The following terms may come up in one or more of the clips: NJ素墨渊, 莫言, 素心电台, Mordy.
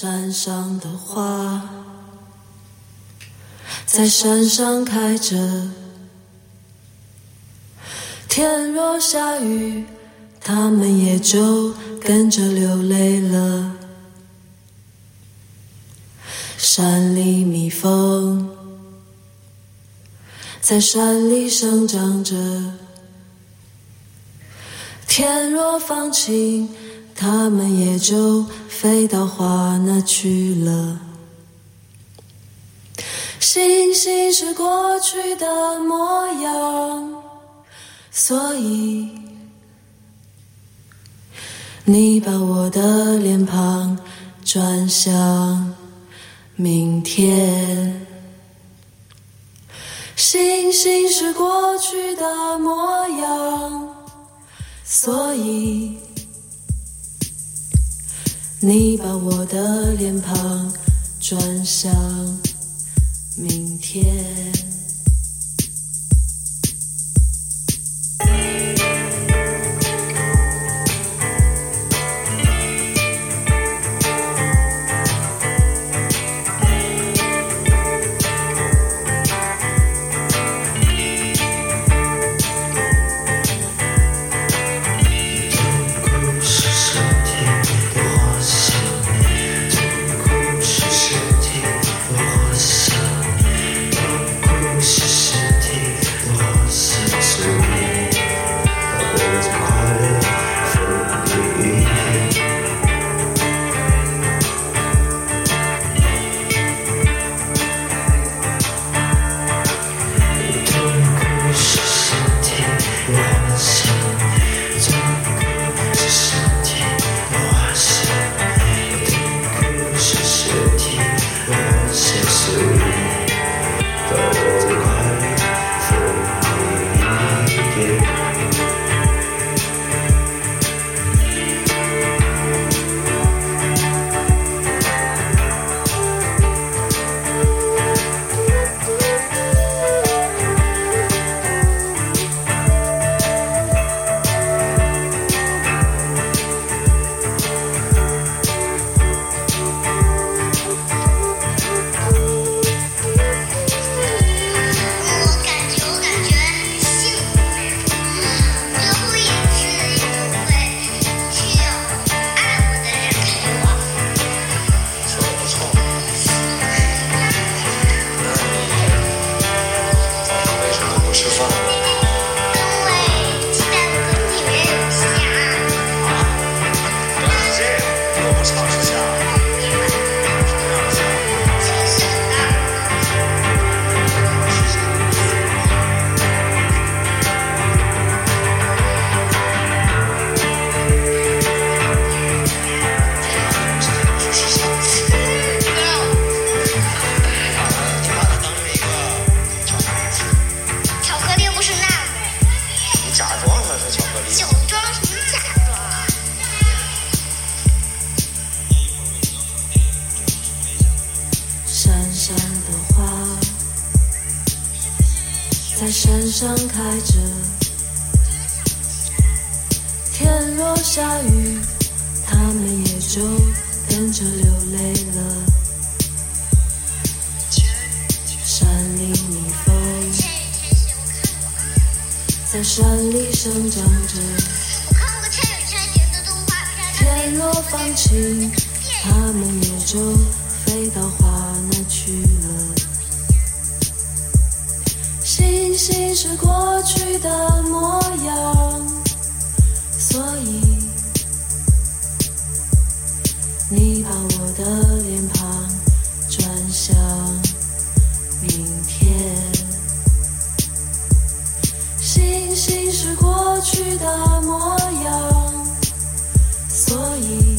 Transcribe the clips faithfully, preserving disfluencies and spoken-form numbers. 山上的花在山上开着，天若下雨，它们也就跟着流泪了。山里蜜蜂在山里生长着，天若放晴，它们也就飞到花那去了。星星是过去的模样，所以你把我的脸庞转向明天。星星是过去的模样，所以你把我的脸庞转向明天。在山上开着，天若下雨，它们也就跟着流泪了。山里蜜蜂在山里生长着，天若放晴，它们也就飞到花那去了。星星是过去的模样，所以你把我的脸庞转向明天。星星是过去的模样，所以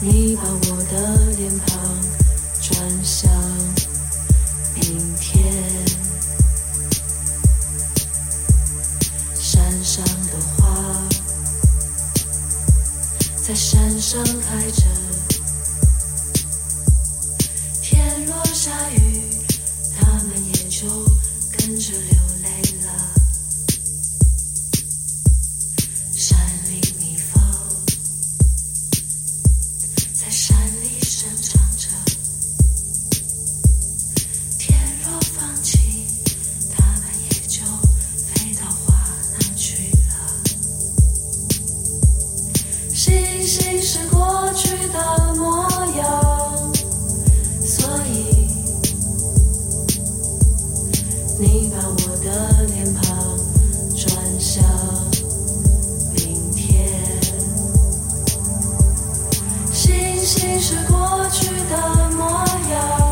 你把我的脸庞转向明天。山上的花在山上开着，天若下雨，它们也就跟着流泪了。山里蜜蜂星星是过去的模样，所以你把我的脸庞转向明天。星星是过去的模样，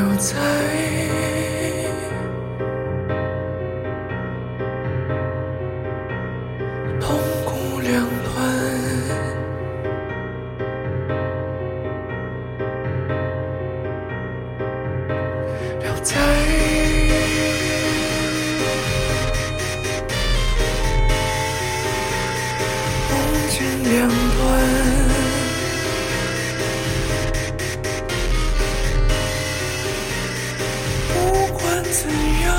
留在痛苦两端，留在两端，不管怎样，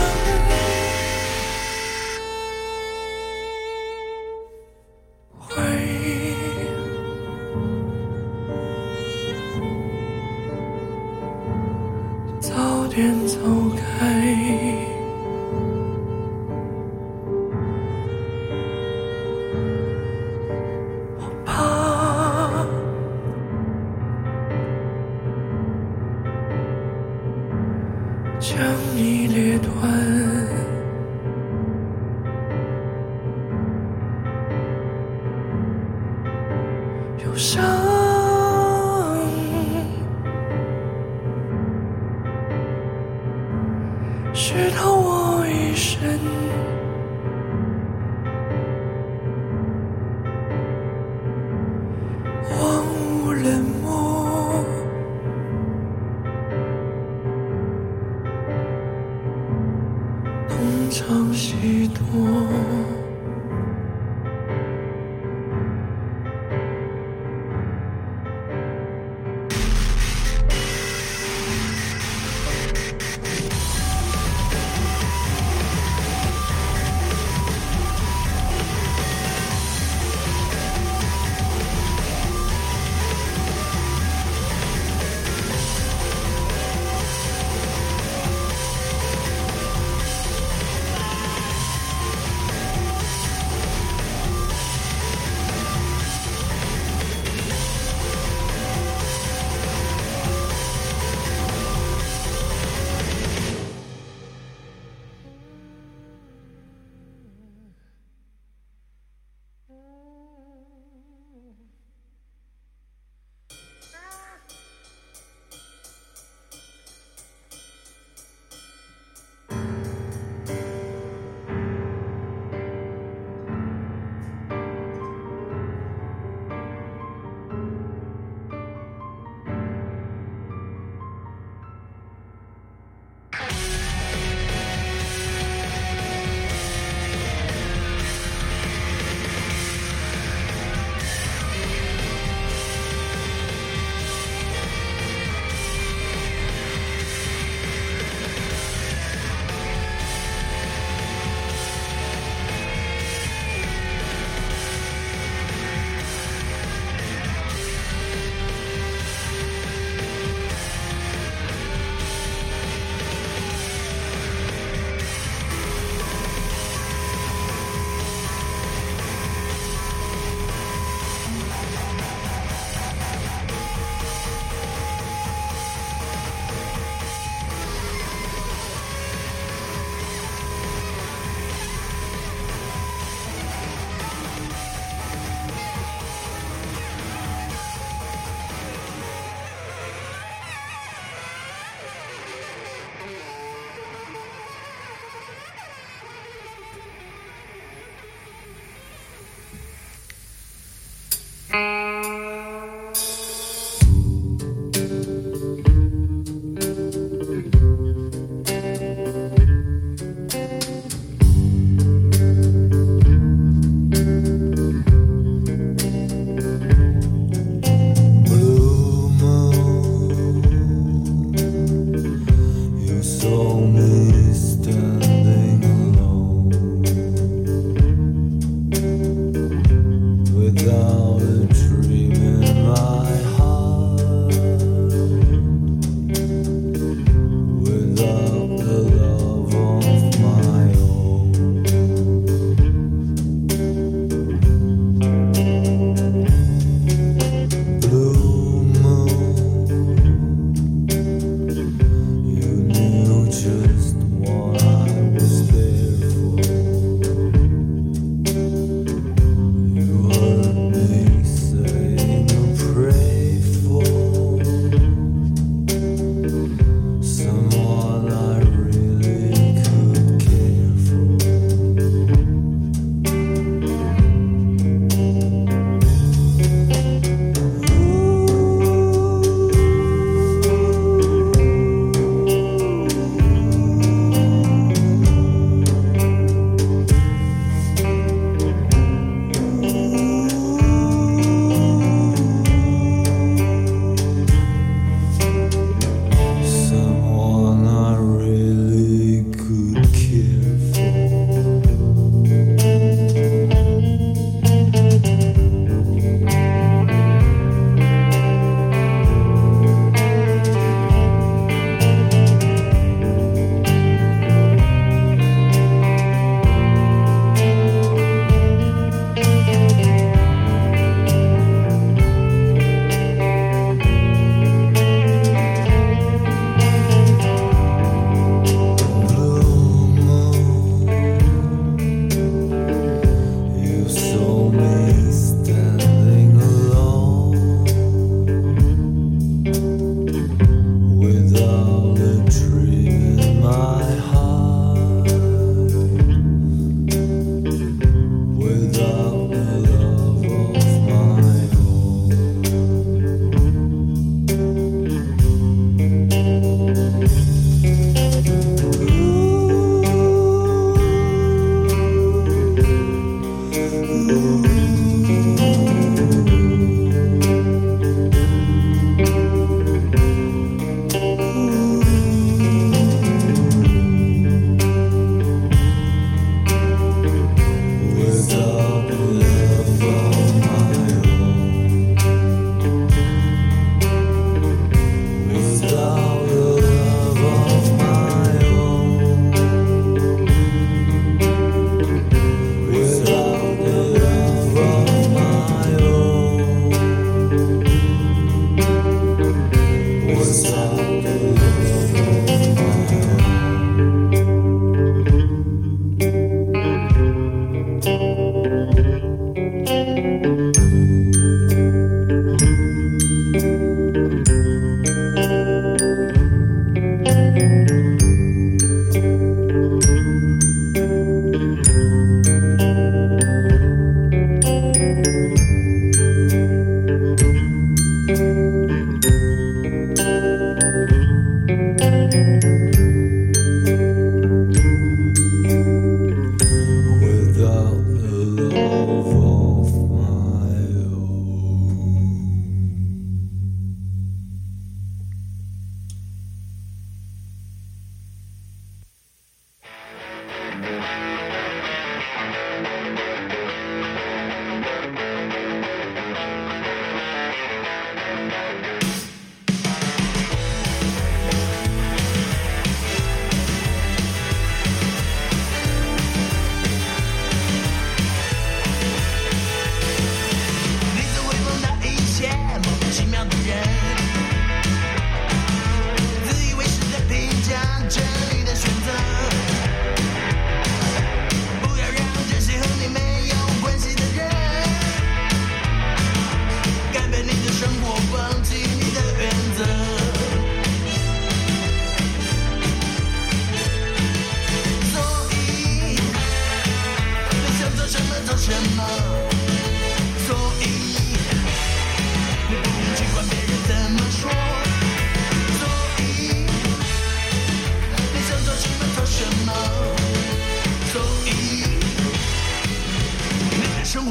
回忆早点走开。将你裂断，忧伤湿透我一身，荒芜冷漠。常许多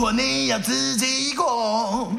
活你要自己过。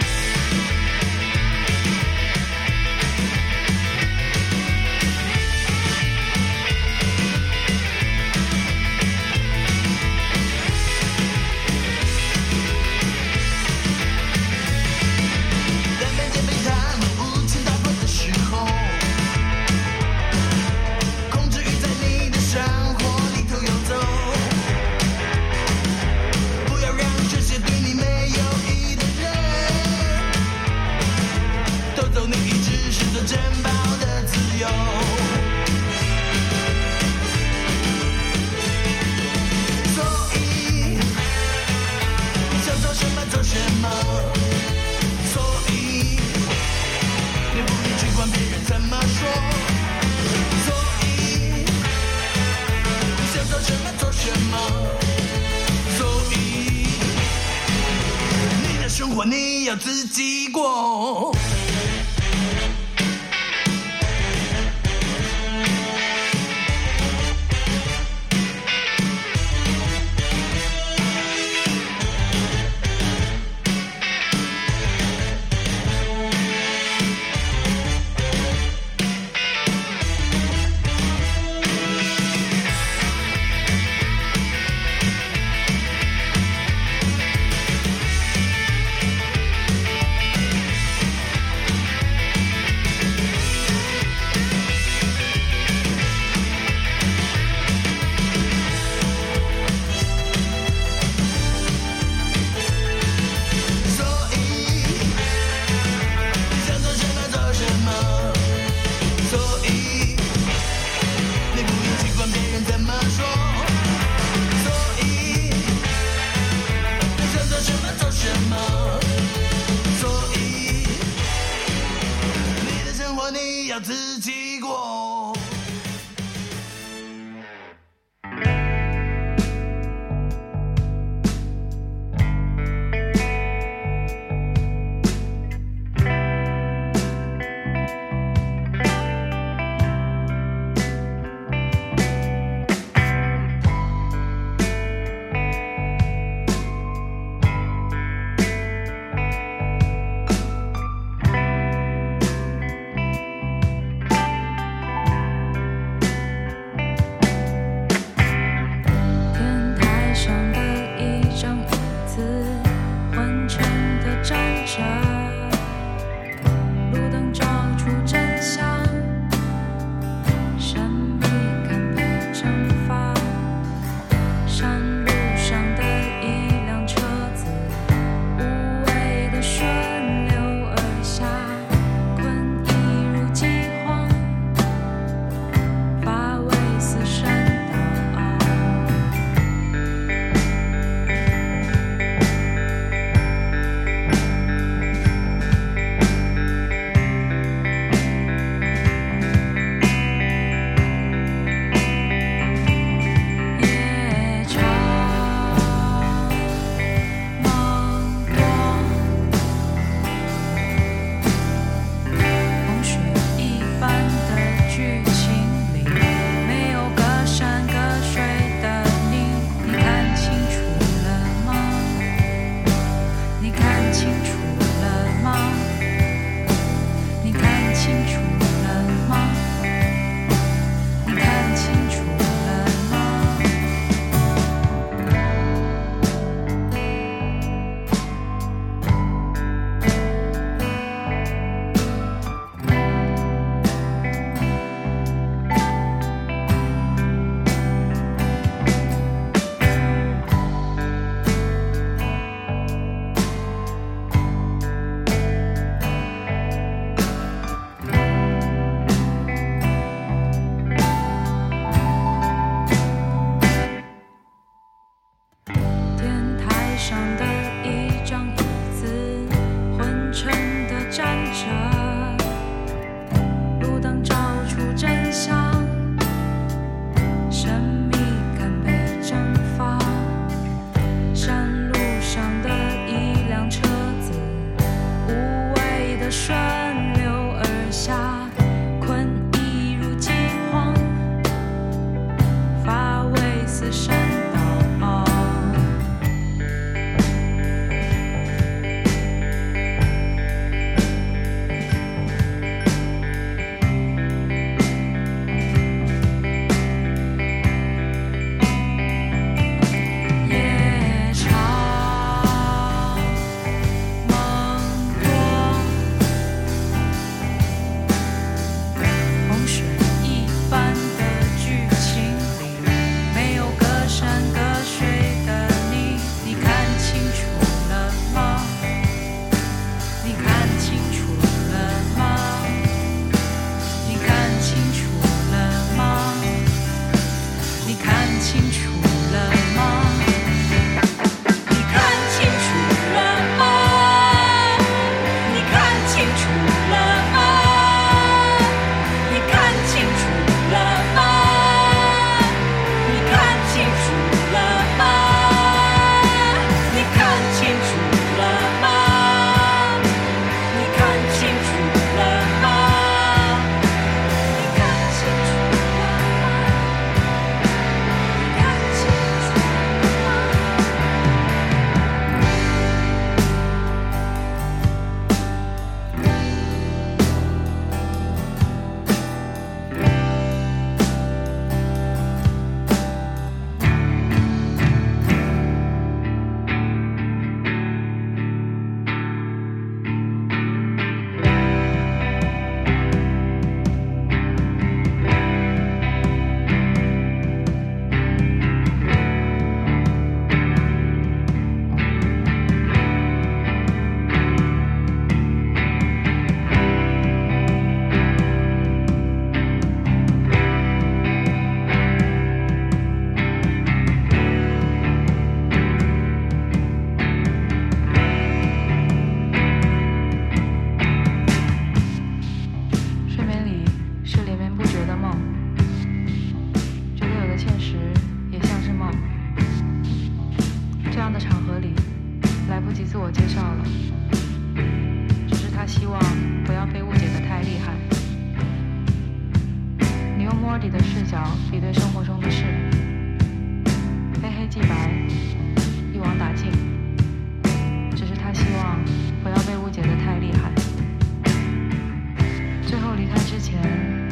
你要自己过。用 Mordy 的视角比对生活中的事，非黑即白，一网打尽。只是他希望不要被误解得太厉害。最后离开之前。